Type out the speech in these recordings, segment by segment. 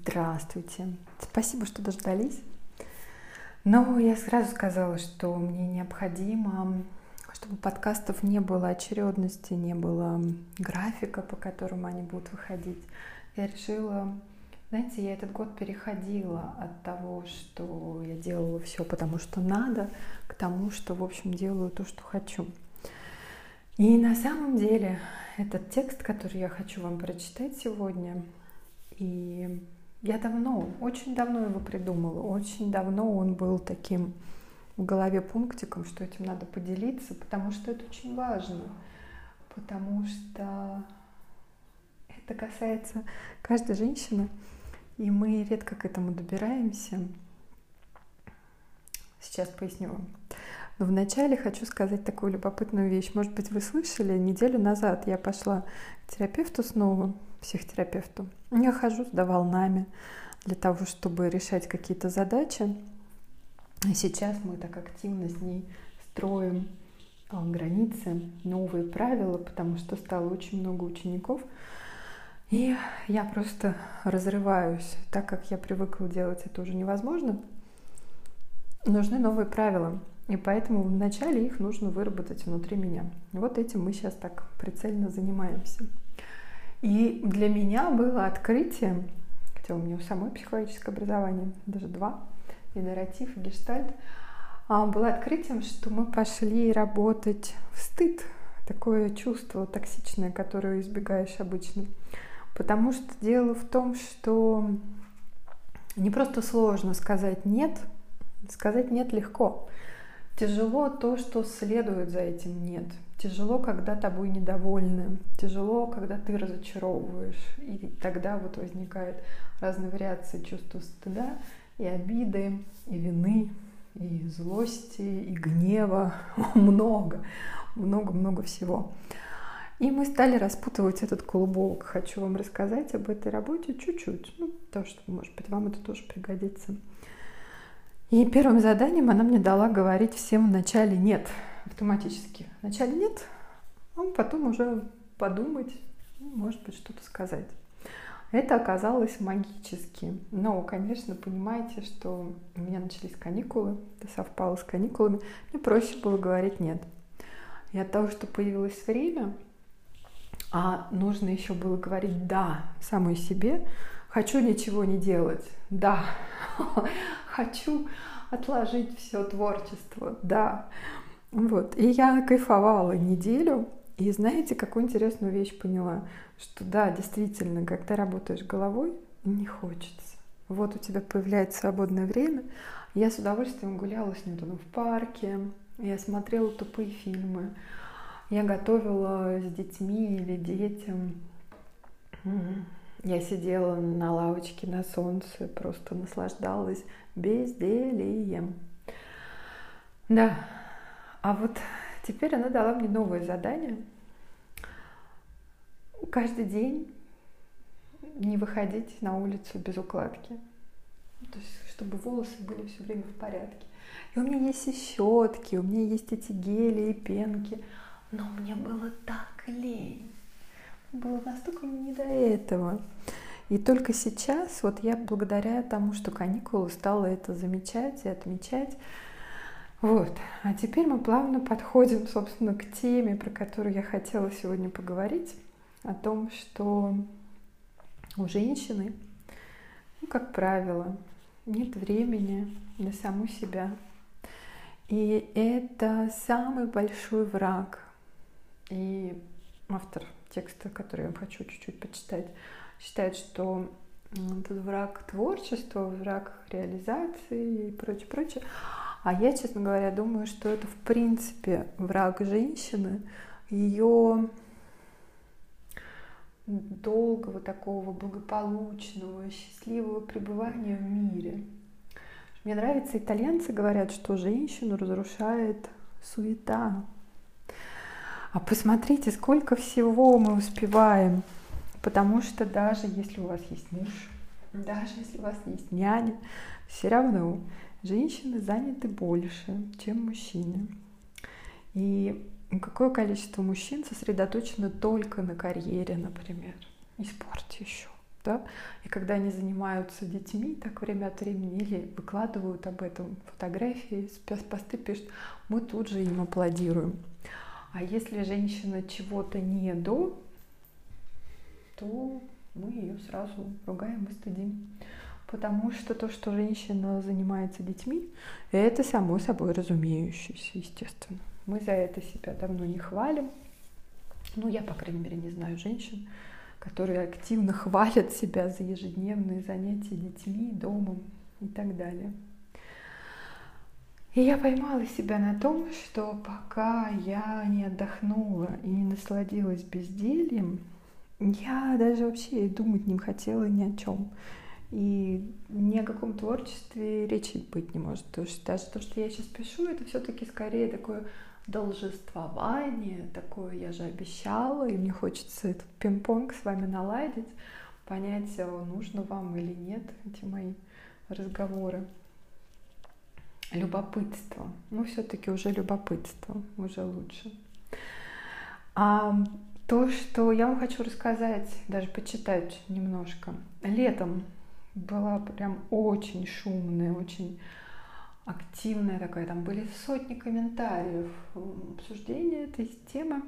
Здравствуйте. Спасибо, что дождались. Но я сразу сказала, что мне необходимо, чтобы подкастов не было очередности, не было графика, по которому они будут выходить. Я решила, знаете, я этот год переходила от того, что я делала все, потому что надо, к тому, что, в общем, делаю то, что хочу. И на самом деле этот текст, который я хочу вам прочитать сегодня, и я давно, очень давно его придумала, очень давно он был таким в голове пунктиком, что этим надо поделиться, потому что это очень важно, потому что это касается каждой женщины, и мы редко к этому добираемся. Сейчас поясню вам. Но вначале хочу сказать такую любопытную вещь. Может быть, вы слышали, неделю назад я пошла к терапевту снова, психотерапевту. Я хожу за волнами для того, чтобы решать какие-то задачи. И сейчас мы так активно с ней строим границы, новые правила, потому что стало очень много учеников. И я просто разрываюсь. Так как я привыкла делать, это уже невозможно. Нужны новые правила. И поэтому вначале их нужно выработать внутри меня. Вот этим мы сейчас так прицельно занимаемся. И для меня было открытие, хотя у меня у самой психологическое образование, даже два, и нарратив, и гештальт, было открытием, что мы пошли работать в стыд. Такое чувство токсичное, которое избегаешь обычно. Потому что дело в том, что не просто сложно сказать «нет» легко. Тяжело то, что следует за этим «нет». Тяжело, когда тобой недовольны. Тяжело, когда ты разочаровываешь. И тогда вот возникают разные вариации чувства стыда и обиды, и вины, и злости, и гнева. Много всего. И мы стали распутывать этот клубок. Хочу вам рассказать об этой работе чуть-чуть. Потому что, может быть, вам это тоже пригодится. И первым заданием она мне дала говорить всем вначале «нет». Автоматически. Вначале «нет», а потом уже подумать, может быть, что-то сказать. Это оказалось магически. Но, конечно, понимаете, что у меня начались каникулы, это совпало с каникулами, мне проще было говорить «нет». И от того, что появилось время, а нужно еще было говорить «да» самой себе, хочу ничего не делать, да. Хочу отложить все творчество, да. Вот. И я кайфовала неделю. И знаете, какую интересную вещь поняла? Что да, действительно, когда работаешь головой, не хочется. Вот у тебя появляется свободное время. Я с удовольствием гуляла с Ньютоном в парке. Я смотрела тупые фильмы. Я готовила с детьми или детям. Я сидела на лавочке на солнце, просто наслаждалась бездельем. Да, а вот теперь она дала мне новое задание. Каждый день не выходить на улицу без укладки. То есть, чтобы волосы были все время в порядке. И у меня есть и щетки, у меня есть эти гели и пенки. Но мне было так лень. Было настолько не до этого. И только сейчас, вот я благодаря тому, что каникулы, стала это замечать и отмечать. Вот. А теперь мы плавно подходим, собственно, к теме, про которую я хотела сегодня поговорить. О том, что у женщины, как правило, нет времени на саму себя. И это самый большой враг. И автор текста, который я хочу чуть-чуть почитать, считает, что этот враг творчества, враг реализации и прочее, прочее. А я, честно говоря, думаю, что это в принципе враг женщины, ее долгого такого благополучного, счастливого пребывания в мире. Мне нравится, итальянцы говорят, что женщину разрушает суета. А посмотрите, сколько всего мы успеваем. Потому что даже если у вас есть муж, даже если у вас есть няня, все равно женщины заняты больше, чем мужчины. И какое количество мужчин сосредоточено только на карьере, например, и спорте еще. Да? И когда они занимаются детьми, так время от времени, или выкладывают об этом фотографии, посты пишут, мы тут же им аплодируем. А если женщина чего-то не до, то мы ее сразу ругаем и стыдим. Потому что то, что женщина занимается детьми, это само собой разумеющееся, естественно. Мы за это себя давно не хвалим. Ну, я, по крайней мере, не знаю женщин, которые активно хвалят себя за ежедневные занятия детьми, домом и так далее. И я поймала себя на том, что пока я не отдохнула и не насладилась бездельем, я даже вообще думать не хотела ни о чем. И ни о каком творчестве речи быть не может. Потому что даже то, что я сейчас пишу, это все-таки скорее такое должествование, такое я же обещала, и мне хочется этот пинг-понг с вами наладить, понять, нужно вам или нет эти мои разговоры. Любопытство. Ну, все-таки уже любопытство, уже лучше. То, что я вам хочу рассказать, даже почитать немножко. Летом была прям очень шумная, очень активная такая. Там были сотни комментариев, обсуждения этой темы.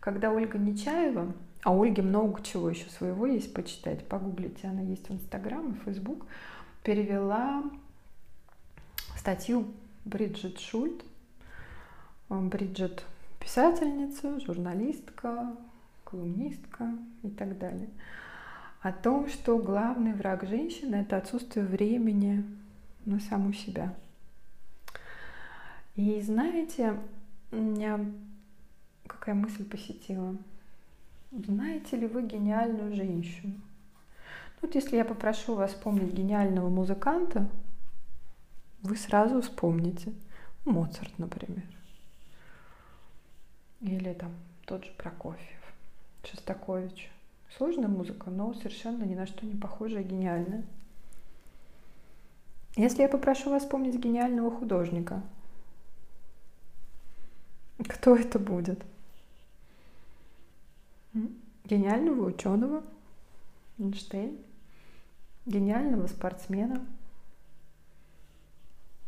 Когда Ольга Нечаева, а Ольге много чего еще своего есть почитать, погуглите, она есть в Инстаграм и Фейсбук, перевела статью Бриджид Шульте. Бриджид – писательница, журналистка, колумнистка и так далее, о том, что главный враг женщины – это отсутствие времени на саму себя. И знаете, меня какая мысль посетила? Знаете ли вы гениальную женщину? Вот если я попрошу вас вспомнить гениального музыканта, вы сразу вспомните Моцарт, например. Или там тот же Прокофьев. Шостакович. Сложная музыка, но совершенно ни на что не похожая, гениальная. Если я попрошу вас вспомнить гениального художника, кто это будет? Гениального ученого? Эйнштейн? Гениального спортсмена?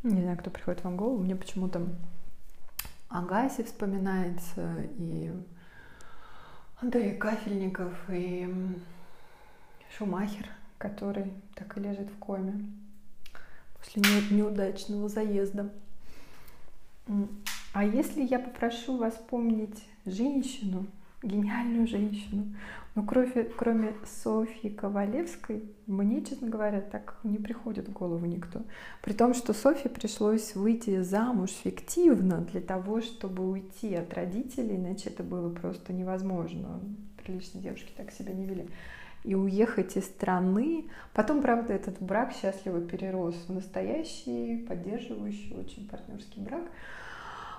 Не знаю, кто приходит вам в голову. Мне почему-то Агасси вспоминается, и Андрей Кафельников, и Шумахер, который так и лежит в коме после неудачного заезда. А если я попрошу вас вспомнить женщину, гениальную женщину, но кроме Софьи Ковалевской, мне, честно говоря, так не приходит в голову никто. При том, что Софье пришлось выйти замуж фиктивно для того, чтобы уйти от родителей, иначе это было просто невозможно. Приличные девушки так себя не вели. И уехать из страны. Потом, правда, этот брак счастливо перерос в настоящий, поддерживающий, очень партнерский брак.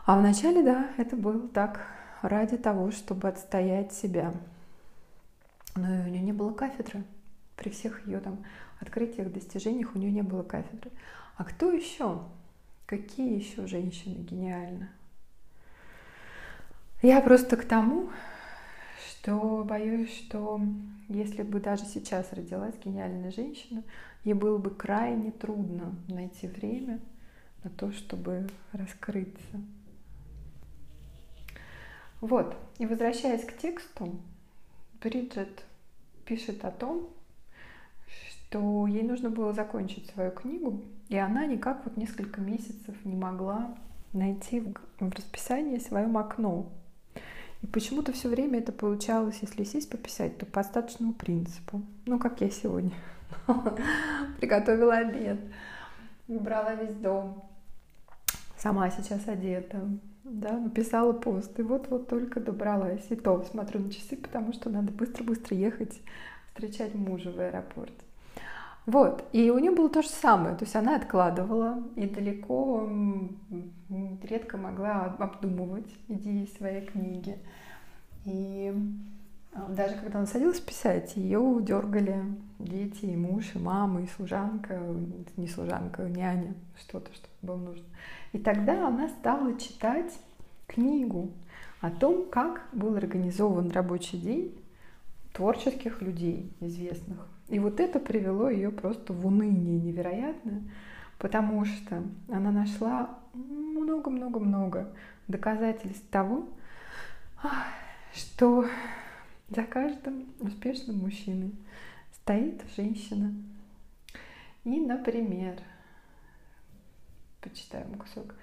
А вначале, да, это было так, ради того, чтобы отстоять себя. Но у нее не было кафедры. При всех ее там открытиях, достижениях у нее не было кафедры. А кто еще? Какие еще женщины гениальны? Я просто к тому, что боюсь, что если бы даже сейчас родилась гениальная женщина, ей было бы крайне трудно найти время на то, чтобы раскрыться. Вот, и возвращаясь к тексту, Бриджид пишет о том, что ей нужно было закончить свою книгу, и она никак вот несколько месяцев не могла найти в расписании своем окно. И почему-то все время это получалось, если сесть пописать, то по остаточному принципу. Ну, как я сегодня приготовила обед, убрала весь дом, сама сейчас одета. Да, написала пост, и вот-вот только добралась. И то смотрю на часы, потому что надо быстро-быстро ехать встречать мужа в аэропорт. Вот, и у нее было то же самое. То есть она откладывала и далеко, редко могла обдумывать идеи своей книги. И даже когда она садилась писать, ее дергали дети, и муж, и мама, и служанка, не служанка, няня, что-то, что было нужно. И тогда она стала читать книгу о том, как был организован рабочий день творческих людей известных. И вот это привело ее просто в уныние невероятное, потому что она нашла много-много-много доказательств того, что за каждым успешным мужчиной стоит женщина. И, например, почитаем кусок.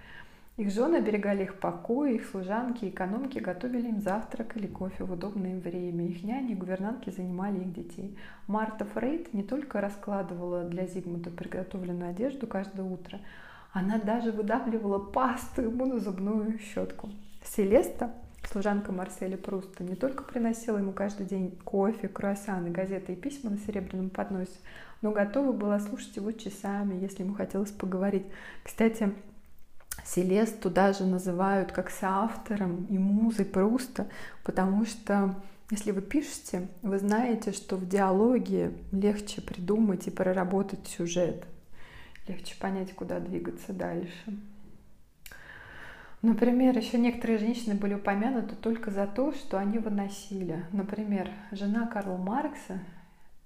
Их жены оберегали их покой, их служанки и экономки готовили им завтрак или кофе в удобное им время. Их няни и гувернантки занимали их детей. Марта Фрейд не только раскладывала для Зигмунда приготовленную одежду каждое утро, она даже выдавливала пасту ему на зубную щетку. Селеста, служанка Марселя Пруста, не только приносила ему каждый день кофе, круассаны, газеты и письма на серебряном подносе, но готова была слушать его часами, если ему хотелось поговорить. Кстати, Селесту даже называют как соавтором и музой Пруста, потому что, если вы пишете, вы знаете, что в диалоге легче придумать и проработать сюжет, легче понять, куда двигаться дальше. Например, еще некоторые женщины были упомянуты только за то, что они выносили. Например, жена Карла Маркса,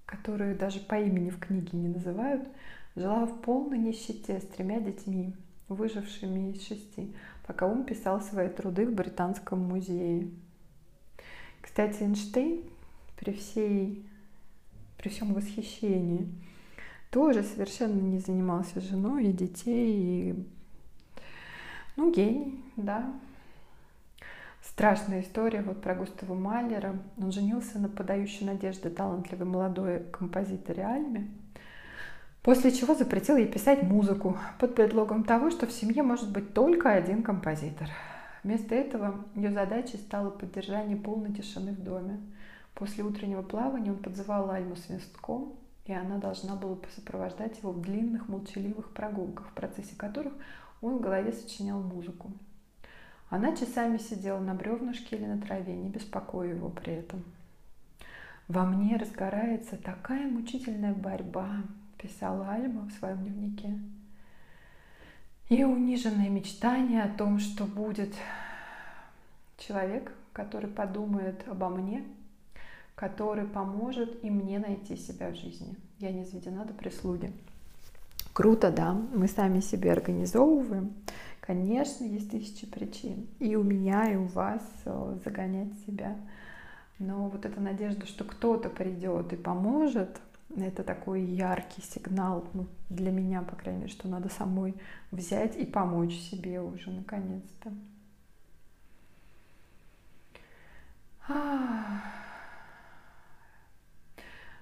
которую даже по имени в книге не называют, жила в полной нищете с 3 детьми. Выжившими из 6, пока он писал свои труды в Британском музее. Кстати, Эйнштейн при всем восхищении тоже совершенно не занимался женой и детей, и... ну, гений, да. Страшная история вот про Густава Малера. Он женился на подающей надежды талантливой молодой композиторе Альме, после чего запретил ей писать музыку под предлогом того, что в семье может быть только один композитор. Вместо этого ее задачей стало поддержание полной тишины в доме. После утреннего плавания он подзывал Альму свистком, и она должна была сопровождать его в длинных молчаливых прогулках, в процессе которых он в голове сочинял музыку. Она часами сидела на бревнышке или на траве, не беспокоя его при этом. «Во мне разгорается такая мучительная борьба», — писала Альма в своем дневнике. И униженное мечтание о том, что будет человек, который подумает обо мне, который поможет и мне найти себя в жизни. Я не заведена до прислуги. Круто, да? Мы сами себе организовываем. Конечно, есть 1000 причин. И у меня, и у вас загонять себя. Но вот эта надежда, что кто-то придет и поможет, это такой яркий сигнал, ну, для меня, по крайней мере, что надо самой взять и помочь себе уже, наконец-то.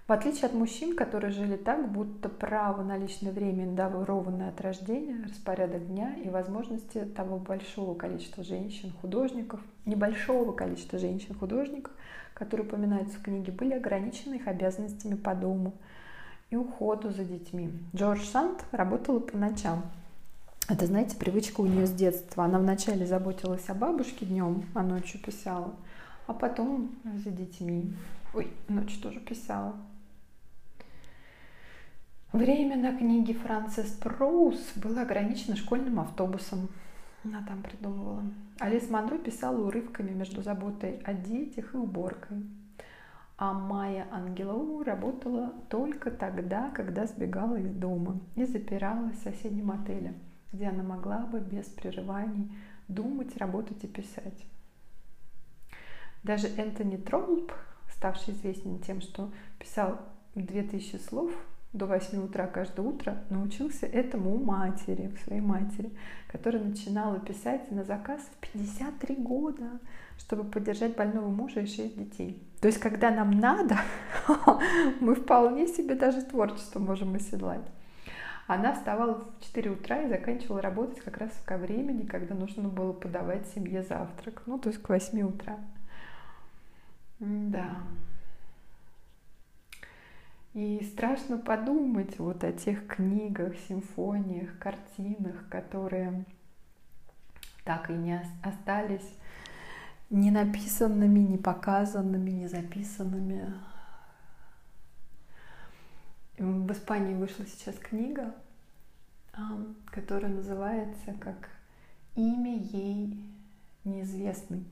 В отличие от мужчин, которые жили так, будто право на личное время даровано от рождения, распорядок дня и возможности того большого количества женщин-художников, небольшого количества женщин-художников, которые упоминаются в книге, были ограничены их обязанностями по дому и уходу за детьми. Жорж Санд работала по ночам. Это, знаете, привычка у нее с детства. Она вначале заботилась о бабушке днем, а ночью писала, а потом за детьми. Ой, ночью тоже писала. Время на книге Францис Проуз было ограничено школьным автобусом. Она там придумывала. Элис Манро писала урывками между заботой о детях и уборкой. А Майя Ангелоу работала только тогда, когда сбегала из дома и запиралась в соседнем отеле, где она могла бы без прерываний думать, работать и писать. Даже Энтони Троллоп, ставший известен тем, что писал 2000 слов до 8 утра каждое утро, научился этому у матери, у своей матери, которая начинала писать на заказ в 53 года, чтобы поддержать больного мужа и 6 детей. То есть, когда нам надо, мы вполне себе даже творчество можем оседлать. Она вставала в 4 утра и заканчивала работать как раз ко времени, когда нужно было подавать семье завтрак, ну, то есть к 8 утра. Да. И страшно подумать вот о тех книгах, симфониях, картинах, которые так и не остались не написанными, не показанными, не записанными. В Испании вышла сейчас книга, которая называется как «Имя ей неизвестный».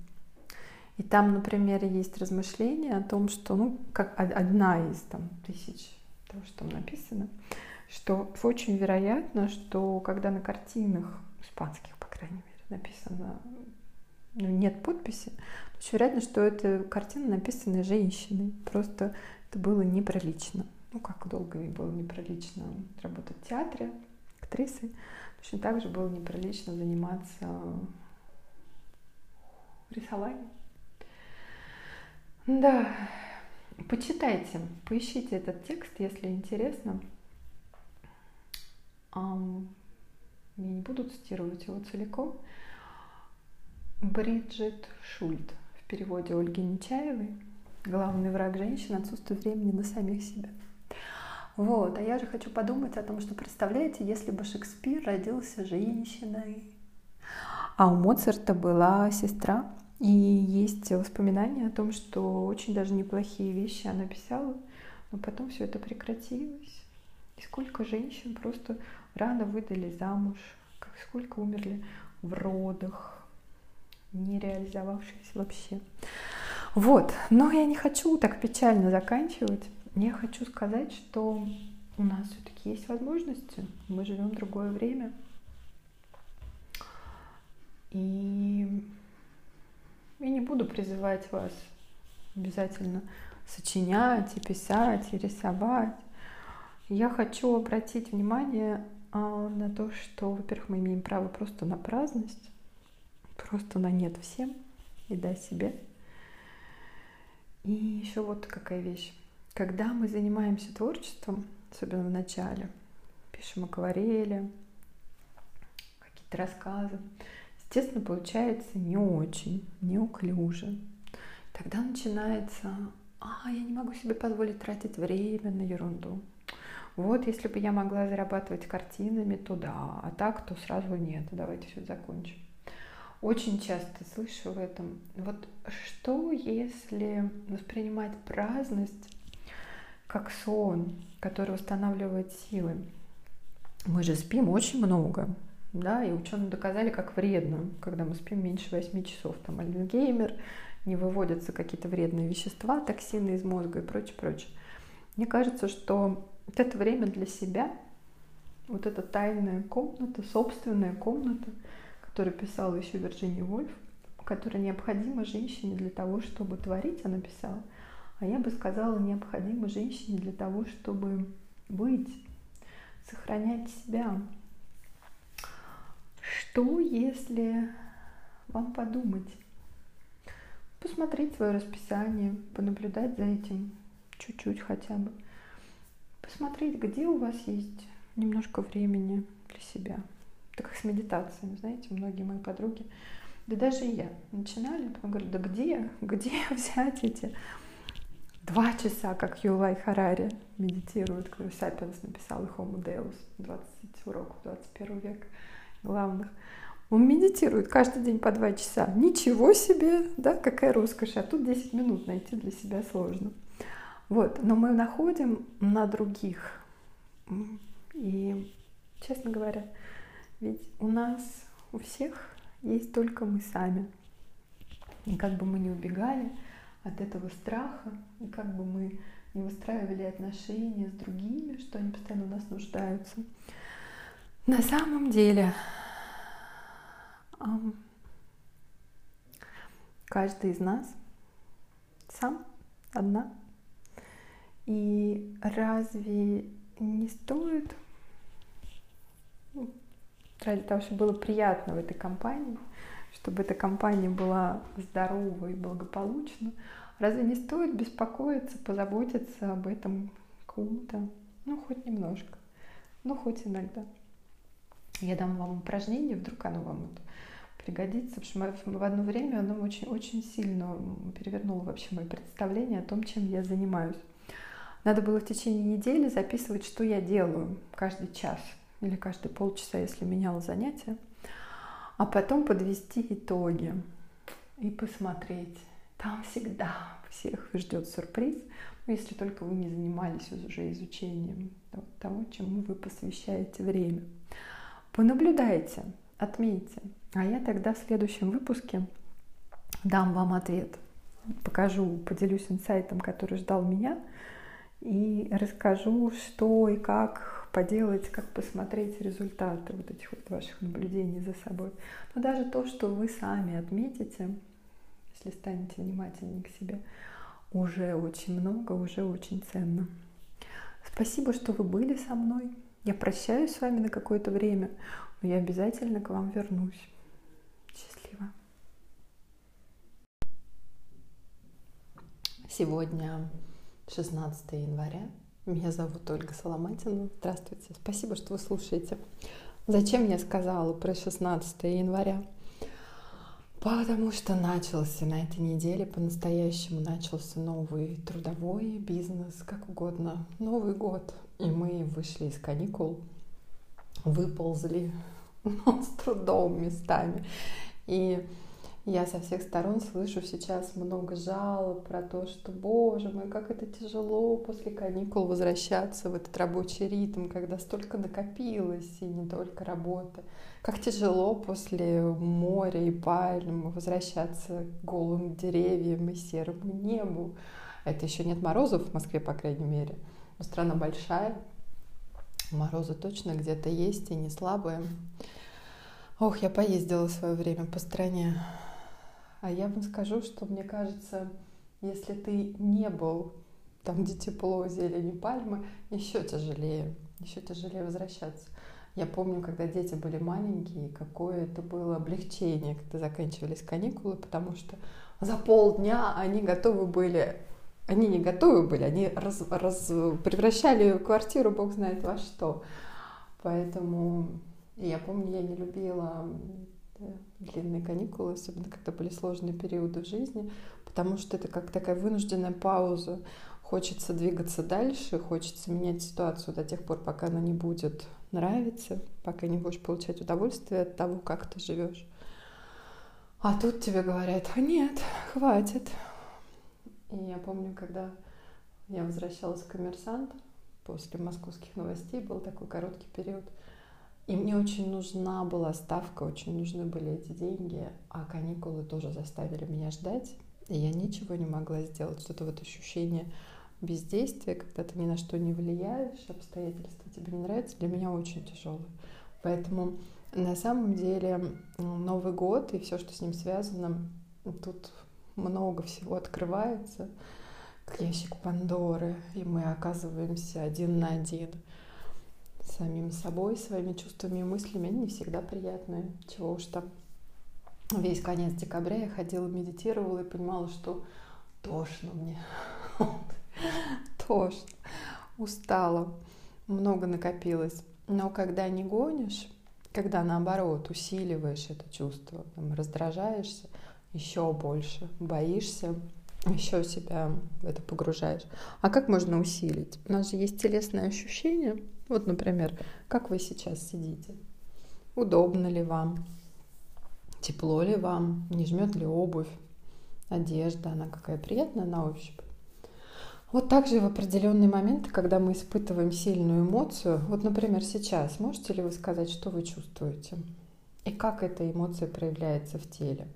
И там, например, есть размышления о том, что, ну, как одна из там, тысяч того, что там написано, что очень вероятно, что когда на картинах, испанских, по крайней мере, написано, ну, нет подписи, очень вероятно, что эта картина написана женщиной. Просто это было неприлично. Ну, как долго ей было неприлично работать в театре, актрисой. Точно так же было неприлично заниматься рисованием. Да, почитайте, поищите этот текст, если интересно. Я не буду цитировать его целиком. Бриджид Шульте в переводе Ольги Нечаевой. Главный враг женщин — отсутствие времени на самих себя. Вот, а я же хочу подумать о том, что, представляете, если бы Шекспир родился женщиной. А у Моцарта была сестра. И есть воспоминания о том, что очень даже неплохие вещи она писала, но потом все это прекратилось. И сколько женщин просто рано выдали замуж, как сколько умерли в родах, не реализовавшись вообще. Вот, но я не хочу так печально заканчивать. Я хочу сказать, что у нас все-таки есть возможности, мы живем в другое время. И я не буду призывать вас обязательно сочинять, и писать, и рисовать. Я хочу обратить внимание на то, что, во-первых, мы имеем право просто на праздность, просто на нет всем и да себе. И еще вот какая вещь. Когда мы занимаемся творчеством, особенно в начале, пишем акварели, какие-то рассказы, естественно, получается не очень, неуклюже. Тогда начинается: я не могу себе позволить тратить время на ерунду. Вот если бы я могла зарабатывать картинами, то да, а так, то сразу нет, давайте все закончим. Очень часто слышу в этом. Вот что, если воспринимать праздность как сон, который восстанавливает силы? Мы же спим очень много, да, и ученые доказали, как вредно, когда мы спим меньше 8 часов. Там Альцгеймер, не выводятся какие-то вредные вещества, токсины из мозга и прочее, прочее. Мне кажется, что вот это время для себя, вот эта тайная комната, собственная комната, которую писала еще Вирджиния Вульф, которая необходима женщине для того, чтобы творить, она писала, а я бы сказала, необходима женщине для того, чтобы быть, сохранять себя. Что, если вам подумать, посмотреть свое расписание, понаблюдать за этим чуть-чуть хотя бы, посмотреть, где у вас есть немножко времени для себя. Так как с медитацией, знаете, многие мои подруги, да даже и я, начинали, потом говорят: да где взять эти 2 часа, как Юваль Харари медитирует, который Сапиенс написал, и Homo Deus, 20 уроков 21 века главных. Он медитирует каждый день по 2 часа. Ничего себе, да, какая роскошь. А тут 10 минут найти для себя сложно. Вот, но мы находим на других. И, честно говоря, ведь у нас, у всех есть только мы сами. И как бы мы ни убегали от этого страха, и как бы мы не выстраивали отношения с другими, что они постоянно у нас нуждаются, на самом деле каждый из нас сам, одна. И разве не стоит, ради того, чтобы было приятно в этой компании, чтобы эта компания была здорова и благополучна, разве не стоит беспокоиться, позаботиться об этом кому-то? Ну, хоть немножко, ну, хоть иногда. Я дам вам упражнение, вдруг оно вам пригодится, потому что в одно время оно очень-очень сильно перевернуло вообще мои представления о том, чем я занимаюсь. Надо было в течение недели записывать, что я делаю каждый час или каждые полчаса, если меняла занятия, а потом подвести итоги и посмотреть. Там всегда всех ждет сюрприз, если только вы не занимались уже изучением того, чему вы посвящаете время. Понаблюдайте, отметьте, а я тогда в следующем выпуске дам вам ответ, покажу, поделюсь инсайтом, который ждал меня, и расскажу, что и как поделать, как посмотреть результаты вот этих вот ваших наблюдений за собой. Но даже то, что вы сами отметите, если станете внимательнее к себе, уже очень много, уже очень ценно. Спасибо, что вы были со мной. Я прощаюсь с вами на какое-то время, но я обязательно к вам вернусь. Счастливо. Сегодня 16 января. Меня зовут Ольга Соломатина. Здравствуйте. Спасибо, что вы слушаете. Зачем я сказала про 16 января? Потому что начался на этой неделе, по-настоящему начался новый трудовой бизнес, как угодно, Новый год. И мы вышли из каникул, выползли, но с трудом местами. И я со всех сторон слышу сейчас много жалоб про то, что, боже мой, как это тяжело после каникул возвращаться в этот рабочий ритм, когда столько накопилось, и не только работа. Как тяжело после моря и пальм возвращаться к голым деревьям и серому небу. Это еще нет морозов в Москве, по крайней мере. Но страна большая, морозы точно где-то есть и не слабые. Ох, я поездила в свое время по стране. А я вам скажу, что, мне кажется, если ты не был там, где тепло, зелень и пальмы, еще тяжелее возвращаться. Я помню, когда дети были маленькие, какое это было облегчение, когда заканчивались каникулы, потому что за полдня они превращали квартиру бог знает во что. Поэтому я помню, я не любила длинные каникулы, особенно когда были сложные периоды в жизни, потому что это как такая вынужденная пауза. Хочется двигаться дальше, хочется менять ситуацию до тех пор, пока она не будет нравиться, пока не будешь получать удовольствие от того, как ты живешь. А тут тебе говорят: нет, хватит. И я помню, когда я возвращалась в «Коммерсант», после московских новостей был такой короткий период, и мне очень нужна была ставка, очень нужны были эти деньги, а каникулы тоже заставили меня ждать, и я ничего не могла сделать. Что-то вот ощущение бездействия, когда ты ни на что не влияешь, обстоятельства тебе не нравятся, для меня очень тяжело. Поэтому на самом деле Новый год и все, что с ним связано, тут много всего открывается, как ящик Пандоры, и мы оказываемся один на один с самим собой, своими чувствами и мыслями, они не всегда приятные, чего уж там. Весь конец декабря я ходила, медитировала и понимала, что тошно мне, тошно, устала, много накопилось. Но когда не гонишь, когда наоборот усиливаешь это чувство, раздражаешься, еще больше боишься, еще себя в это погружаешь. А как можно усилить? У нас же есть телесные ощущения. Вот, например, как вы сейчас сидите? Удобно ли вам? Тепло ли вам? Не жмет ли обувь? Одежда, она какая приятная на ощупь. Вот так же в определенные моменты, когда мы испытываем сильную эмоцию, вот, например, сейчас, можете ли вы сказать, что вы чувствуете? И как эта эмоция проявляется в теле?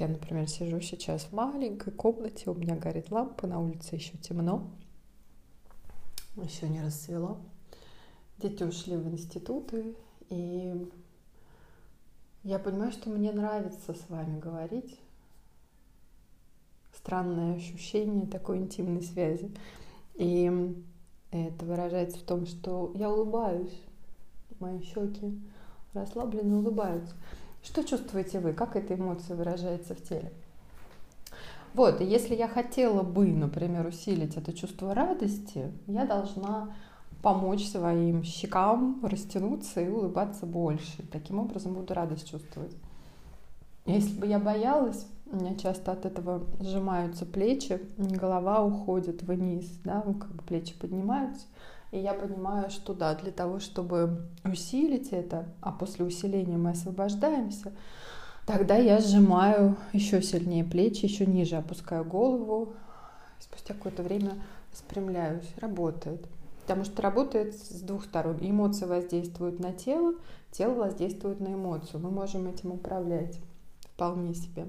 Я, например, сижу сейчас в маленькой комнате, у меня горит лампа, на улице еще темно, еще не рассвело. Дети ушли в институты, и я понимаю, что мне нравится с вами говорить. Странное ощущение такой интимной связи. И это выражается в том, что я улыбаюсь, мои щеки расслабленно улыбаются. Что чувствуете вы? Как эта эмоция выражается в теле? Вот, и если я хотела бы, например, усилить это чувство радости, я должна помочь своим щекам растянуться и улыбаться больше. Таким образом буду радость чувствовать. Если бы я боялась, у меня часто от этого сжимаются плечи, голова уходит вниз, да, как бы плечи поднимаются. И я понимаю, что да, для того, чтобы усилить это, а после усиления мы освобождаемся, тогда я сжимаю еще сильнее плечи, еще ниже опускаю голову. Спустя какое-то время распрямляюсь. Работает. Потому что работает с двух сторон. Эмоции воздействуют на тело, тело воздействует на эмоцию. Мы можем этим управлять вполне себе.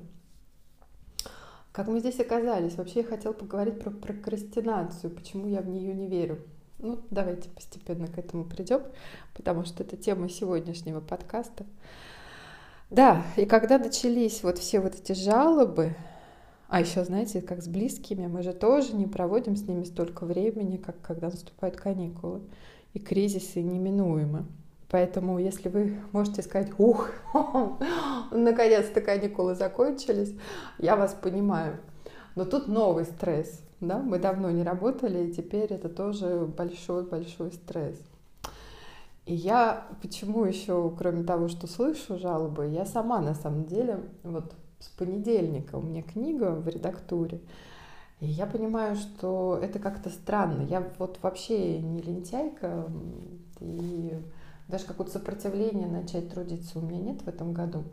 Как мы здесь оказались? Вообще я хотела поговорить про прокрастинацию, почему я в нее не верю. Ну, давайте постепенно к этому придем, потому что это тема сегодняшнего подкаста. Да, и когда начались вот все вот эти жалобы, а еще, знаете, как с близкими, мы же тоже не проводим с ними столько времени, как когда наступают каникулы, и кризисы неминуемы. Поэтому, если вы можете сказать, ух, наконец-то каникулы закончились, я вас понимаю. Но тут новый стресс, да, мы давно не работали, и теперь это тоже большой-большой стресс. И я, почему еще, кроме того, что слышу жалобы, я сама на самом деле, вот с понедельника у меня книга в редактуре, и я понимаю, что это как-то странно. Я вот вообще не лентяйка, и даже какое-то сопротивление начать трудиться у меня нет в этом году.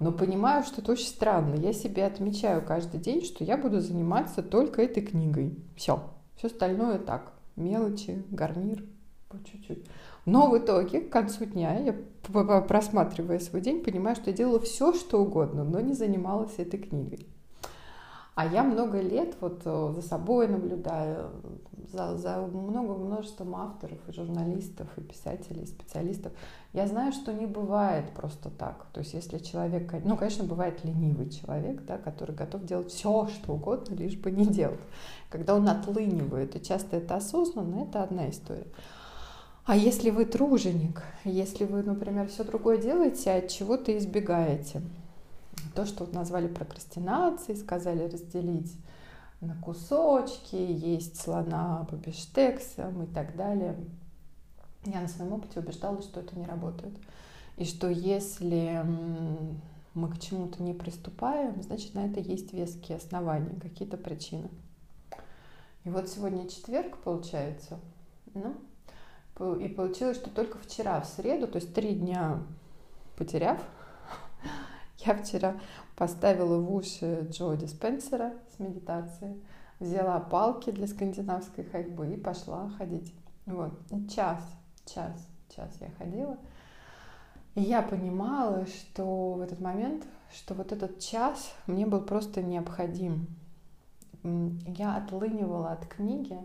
Но понимаю, что это очень странно. Я себе отмечаю каждый день, что я буду заниматься только этой книгой. Все. Все остальное так. Мелочи, гарнир, по чуть-чуть. Но в итоге, к концу дня, я, просматривая свой день, понимаю, что я делала все, что угодно, но не занималась этой книгой. А я много лет вот за собой наблюдаю, за множеством авторов, и журналистов, и писателей, и специалистов. Я знаю, что не бывает просто так. То есть если человек... Ну, конечно, бывает ленивый человек, да, который готов делать все, что угодно, лишь бы не делать. Когда он отлынивает, и часто это осознанно, это одна история. А если вы труженик, если вы, например, все другое делаете, от чего-то избегаете... То, что вот назвали прокрастинацией, сказали разделить на кусочки, есть слона по бифштексам и так далее. Я на своем опыте убеждалась, что это не работает. И что если мы к чему-то не приступаем, значит, на это есть веские основания, какие-то причины. И вот сегодня четверг, получается. Ну, и получилось, что только вчера, в среду, то есть 3 дня потеряв, я вчера поставила в уши Джо Диспензера с медитацией, взяла палки для скандинавской ходьбы и пошла ходить. Вот. Час я ходила. И я понимала, что в этот момент, что вот этот час мне был просто необходим. Я отлынивала от книги,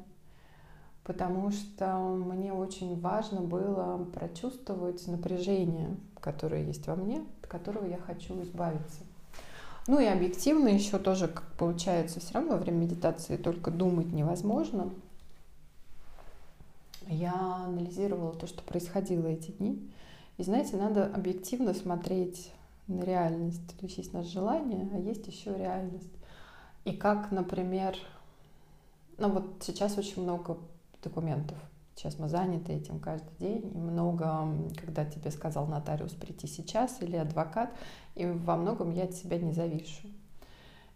потому что мне очень важно было прочувствовать напряжение, которое есть во мне, от которого я хочу избавиться. Ну и объективно еще тоже, как получается, все равно во время медитации только думать невозможно. Я анализировала то, что происходило эти дни. И знаете, надо объективно смотреть на реальность. То есть есть наше желание, а есть еще реальность. И как, например, ну вот сейчас очень много документов. Сейчас мы заняты этим каждый день. И много, когда тебе сказал нотариус прийти сейчас или адвокат, и во многом я от себя не завишу.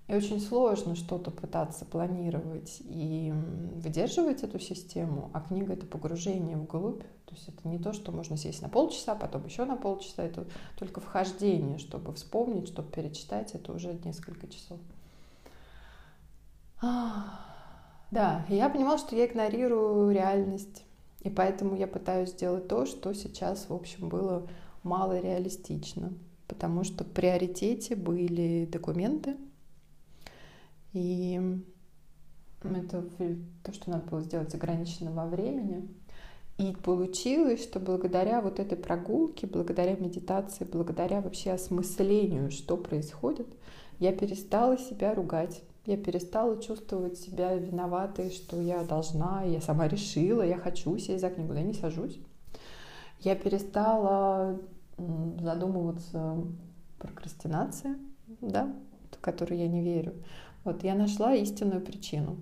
И очень сложно что-то пытаться планировать и выдерживать эту систему, а книга — это погружение вглубь. То есть это не то, что можно сесть на полчаса, потом еще на полчаса. Это только вхождение, чтобы вспомнить, чтобы перечитать. Это уже несколько часов. Да, и я понимала, что я игнорирую реальность, и поэтому я пытаюсь сделать то, что сейчас, в общем, было мало реалистично, потому что в приоритете были документы, и это то, что надо было сделать ограничено во времени. И получилось, что благодаря вот этой прогулке, благодаря медитации, благодаря вообще осмыслению, что происходит, я перестала себя ругать. Я перестала чувствовать себя виноватой, что я должна, я сама решила, я хочу сесть за книгу, я не сажусь. Я перестала задумываться о прокрастинации, да, в которую я не верю. Вот, я нашла истинную причину.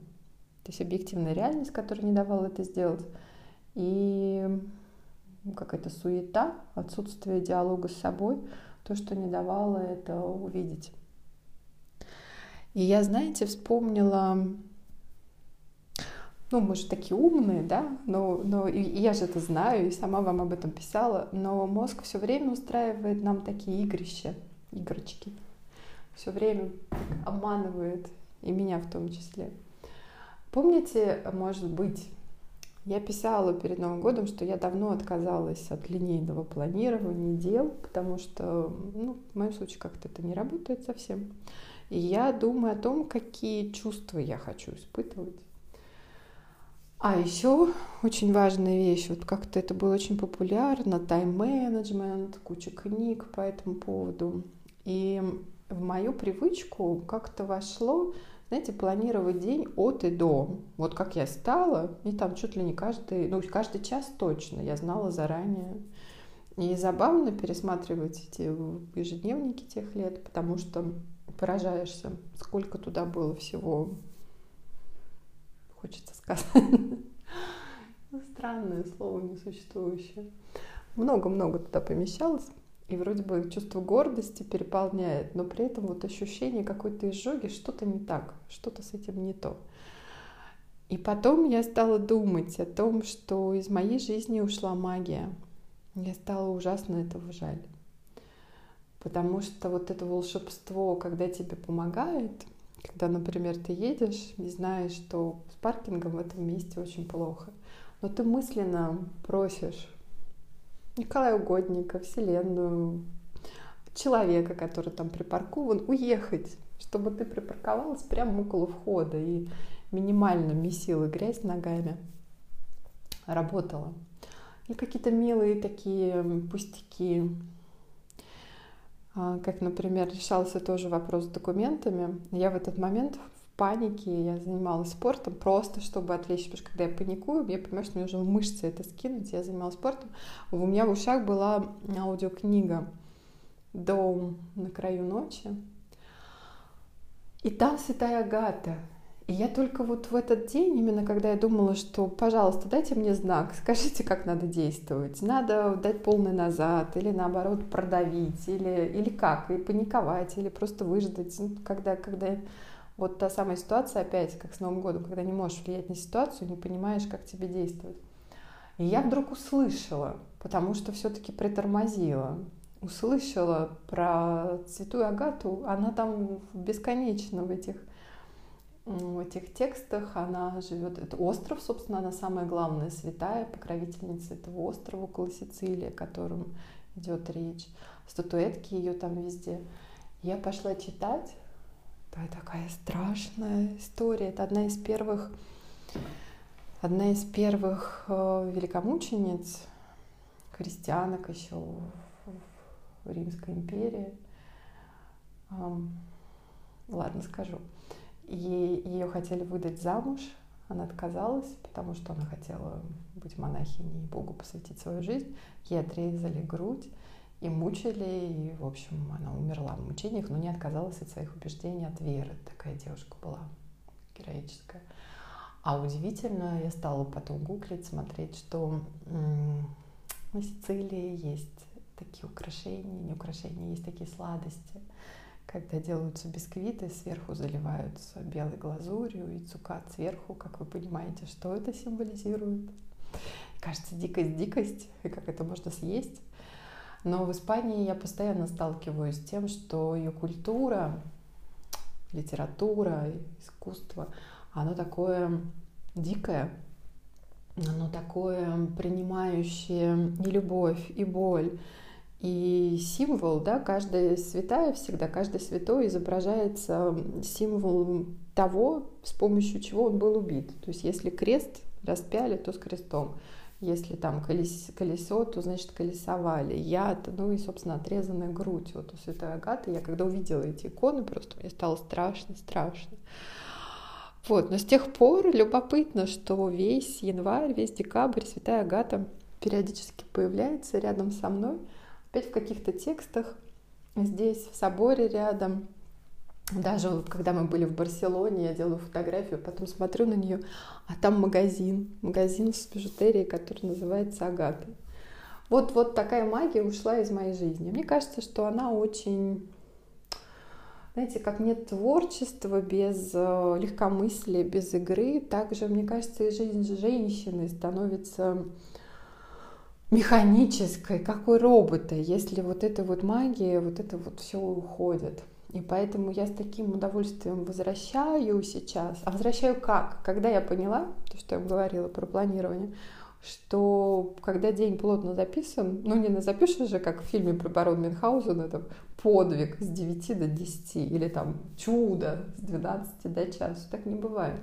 То есть объективная реальность, которая не давала это сделать. И какая-то суета, отсутствие диалога с собой, то, что не давало это увидеть. И я, знаете, вспомнила, ну, мы же такие умные, да, но и я же это знаю, и сама вам об этом писала, но мозг все время устраивает нам такие игрочки, все время обманывает, и меня в том числе. Помните, может быть, я писала перед Новым годом, что я давно отказалась от линейного планирования дел, потому что, ну, в моем случае как-то это не работает совсем. И я думаю о том, какие чувства я хочу испытывать. А еще очень важная вещь, вот как-то это было очень популярно, тайм-менеджмент, куча книг по этому поводу. И в мою привычку как-то вошло, знаете, планировать день от и до. Вот как я стала, и там чуть ли не каждый час точно я знала заранее. И забавно пересматривать эти ежедневники тех лет, потому что поражаешься, сколько туда было всего. Хочется сказать. Странное слово, несуществующее. Много-много туда помещалось. И вроде бы чувство гордости переполняет, но при этом вот ощущение какой-то изжоги, что-то не так, что-то с этим не то. И потом я стала думать о том, что из моей жизни ушла магия. Я стала ужасно этого жаль. Потому что вот это волшебство, когда тебе помогает, когда, например, ты едешь и знаешь, что с паркингом в этом месте очень плохо, но ты мысленно просишь Николая Угодника, Вселенную, человека, который там припаркован, уехать, чтобы ты припарковалась прямо около входа и минимально месила грязь ногами, работала. И какие-то милые такие пустяки, как, например, решался тоже вопрос с документами. Я в этот момент в панике, я занималась спортом просто, чтобы отвлечься, потому что когда я паникую, я понимаю, что мне нужно мышцы это скинуть, я занималась спортом. У меня в ушах была аудиокнига «Дом на краю ночи», и там «Святая Агата». И я только вот в этот день, именно когда я думала, что, пожалуйста, дайте мне знак, скажите, как надо действовать, надо дать полный назад, или наоборот продавить, или как, и паниковать, или просто выждать. Ну, когда вот та самая ситуация опять, как с Новым годом, когда не можешь влиять на ситуацию, не понимаешь, как тебе действовать. И я вдруг услышала, потому что все-таки притормозила, услышала про Святую Агату, она там бесконечно в этих текстах, она живет, это остров, собственно, она самая главная святая, покровительница этого острова около Сицилии, о котором идет речь, статуэтки ее там везде. Я пошла читать, да, такая страшная история, это одна из первых великомучениц, христианок еще в Римской империи, ладно, скажу. И ее хотели выдать замуж, она отказалась, потому что она хотела быть монахиней и Богу посвятить свою жизнь. Ей отрезали грудь и мучили, и, в общем, она умерла в мучениях, но не отказалась от своих убеждений, от веры. Такая девушка была героическая. А удивительно, я стала потом гуглить, смотреть, что на Сицилии есть такие украшения, не украшения, есть такие сладости, когда делаются бисквиты, сверху заливаются белой глазурью и цукат сверху, как вы понимаете, что это символизирует. Кажется, дикость, и как это можно съесть. Но в Испании я постоянно сталкиваюсь с тем, что ее культура, литература, искусство, оно такое дикое, оно такое принимающее и любовь, и боль. И символ, да, каждая святая всегда, каждый святой изображается символ того, с помощью чего он был убит. То есть если крест распяли, то с крестом. Если там колесо, то значит колесовали. Яд, ну и, собственно, отрезанная грудь. Вот у Святой Агаты, я когда увидела эти иконы, просто мне стало страшно. Вот, но с тех пор любопытно, что весь январь, весь декабрь Святая Агата периодически появляется рядом со мной. Опять в каких-то текстах, здесь, в соборе рядом. Даже вот, когда мы были в Барселоне, я делаю фотографию, потом смотрю на нее, а там магазин с бижутерией, который называется «Агата». Вот такая магия ушла из моей жизни. Мне кажется, что она очень, знаете, как нет творчества без легкомыслия, без игры, также, мне кажется, и жизнь женщины становится механической, как у робота, если вот эта вот магия, вот это вот все уходит. И поэтому я с таким удовольствием возвращаю сейчас. А возвращаю как? Когда я поняла, то, что я говорила про планирование, что когда день плотно записан, ну не запишешь же, как в фильме про барона Мюнхгаузена, там подвиг с 9 до 10 или там чудо с 12 до часа, так не бывает.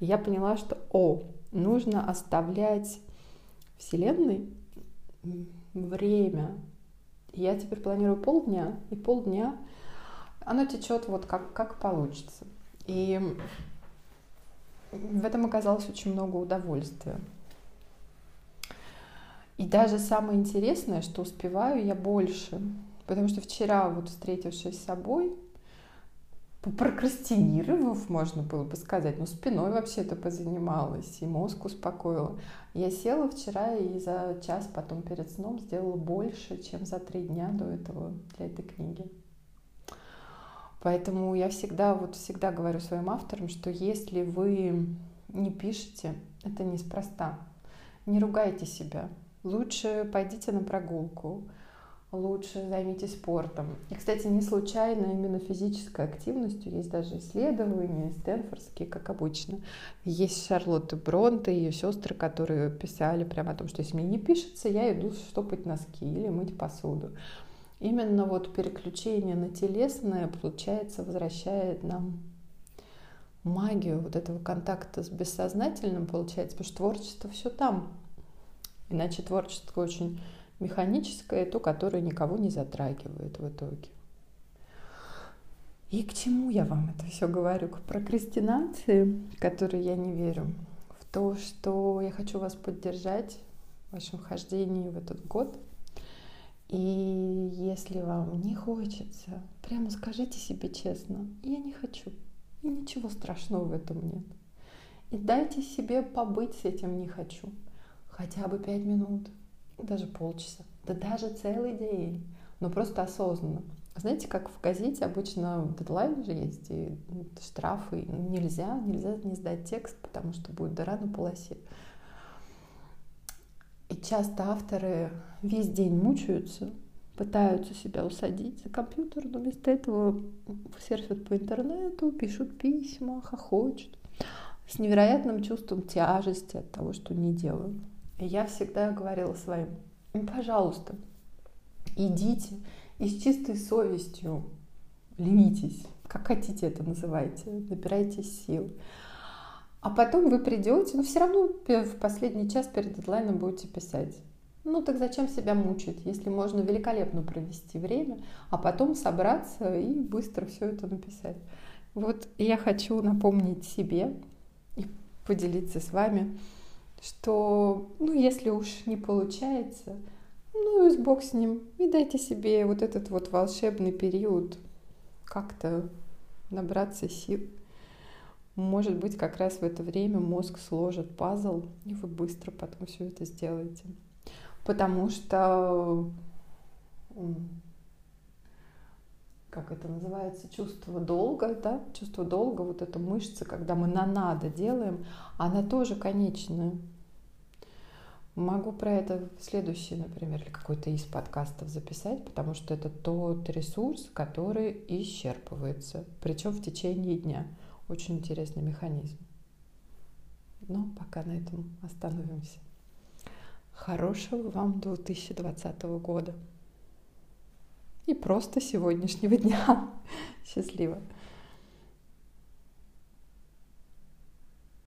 И я поняла, что нужно оставлять Вселенной время. Я теперь планирую полдня, и полдня оно течет вот как получится. И в этом оказалось очень много удовольствия. И даже самое интересное, что успеваю я больше. Потому что вчера, вот встретившись с собой, прокрастинировав, можно было бы сказать, но спиной вообще-то позанималась, и мозг успокоила. Я села вчера и за час потом перед сном сделала больше, чем за 3 дня до этого для этой книги. Поэтому я всегда говорю своим авторам, что если вы не пишете, это неспроста. Не ругайте себя. Лучше пойдите на прогулку, лучше займитесь спортом. И, кстати, не случайно именно физической активностью есть даже исследования стэнфордские, как обычно. Есть Шарлотта Бронте и ее сестры, которые писали прямо о том, что если мне не пишется, я иду штопать носки или мыть посуду. Именно вот переключение на телесное, получается, возвращает нам магию вот этого контакта с бессознательным, получается, потому что творчество все там. Иначе творчество очень механическое, то, которое никого не затрагивает в итоге. И к чему я вам это все говорю? К прокрастинации, в которой я не верю. В то, что я хочу вас поддержать в вашем хождении в этот год. И если вам не хочется, прямо скажите себе честно: я не хочу, и ничего страшного в этом нет. И дайте себе побыть с этим «не хочу». Хотя бы 5 минут, даже полчаса, да даже целый день, но просто осознанно. Знаете, как в газете обычно дедлайн же есть, и штрафы, нельзя не сдать текст, потому что будет дыра на полосе. И часто авторы весь день мучаются, пытаются себя усадить за компьютер, но вместо этого серфят по интернету, пишут письма, хохочут. С невероятным чувством тяжести от того, что не делаю. И я всегда говорила своим: пожалуйста, идите и с чистой совестью ленитесь, как хотите это называйте, набирайтесь сил. А потом вы придете, но все равно в последний час перед дедлайном будете писать. Ну так зачем себя мучить, если можно великолепно провести время, а потом собраться и быстро все это написать. Вот я хочу напомнить себе и поделиться с вами, что, если уж не получается, и с бог с ним, и дайте себе вот этот вот волшебный период как-то набраться сил. Может быть, как раз в это время мозг сложит пазл, и вы быстро потом все это сделаете. Потому что, как это называется, чувство долга, да? Чувство долга, вот эта мышца, когда мы на надо делаем, она тоже конечная. Могу про это в следующий, например, или какой-то из подкастов записать, потому что это тот ресурс, который исчерпывается, причем в течение дня. Очень интересный механизм. Но пока на этом остановимся. Хорошего вам 2020 года и просто сегодняшнего дня. Счастливо!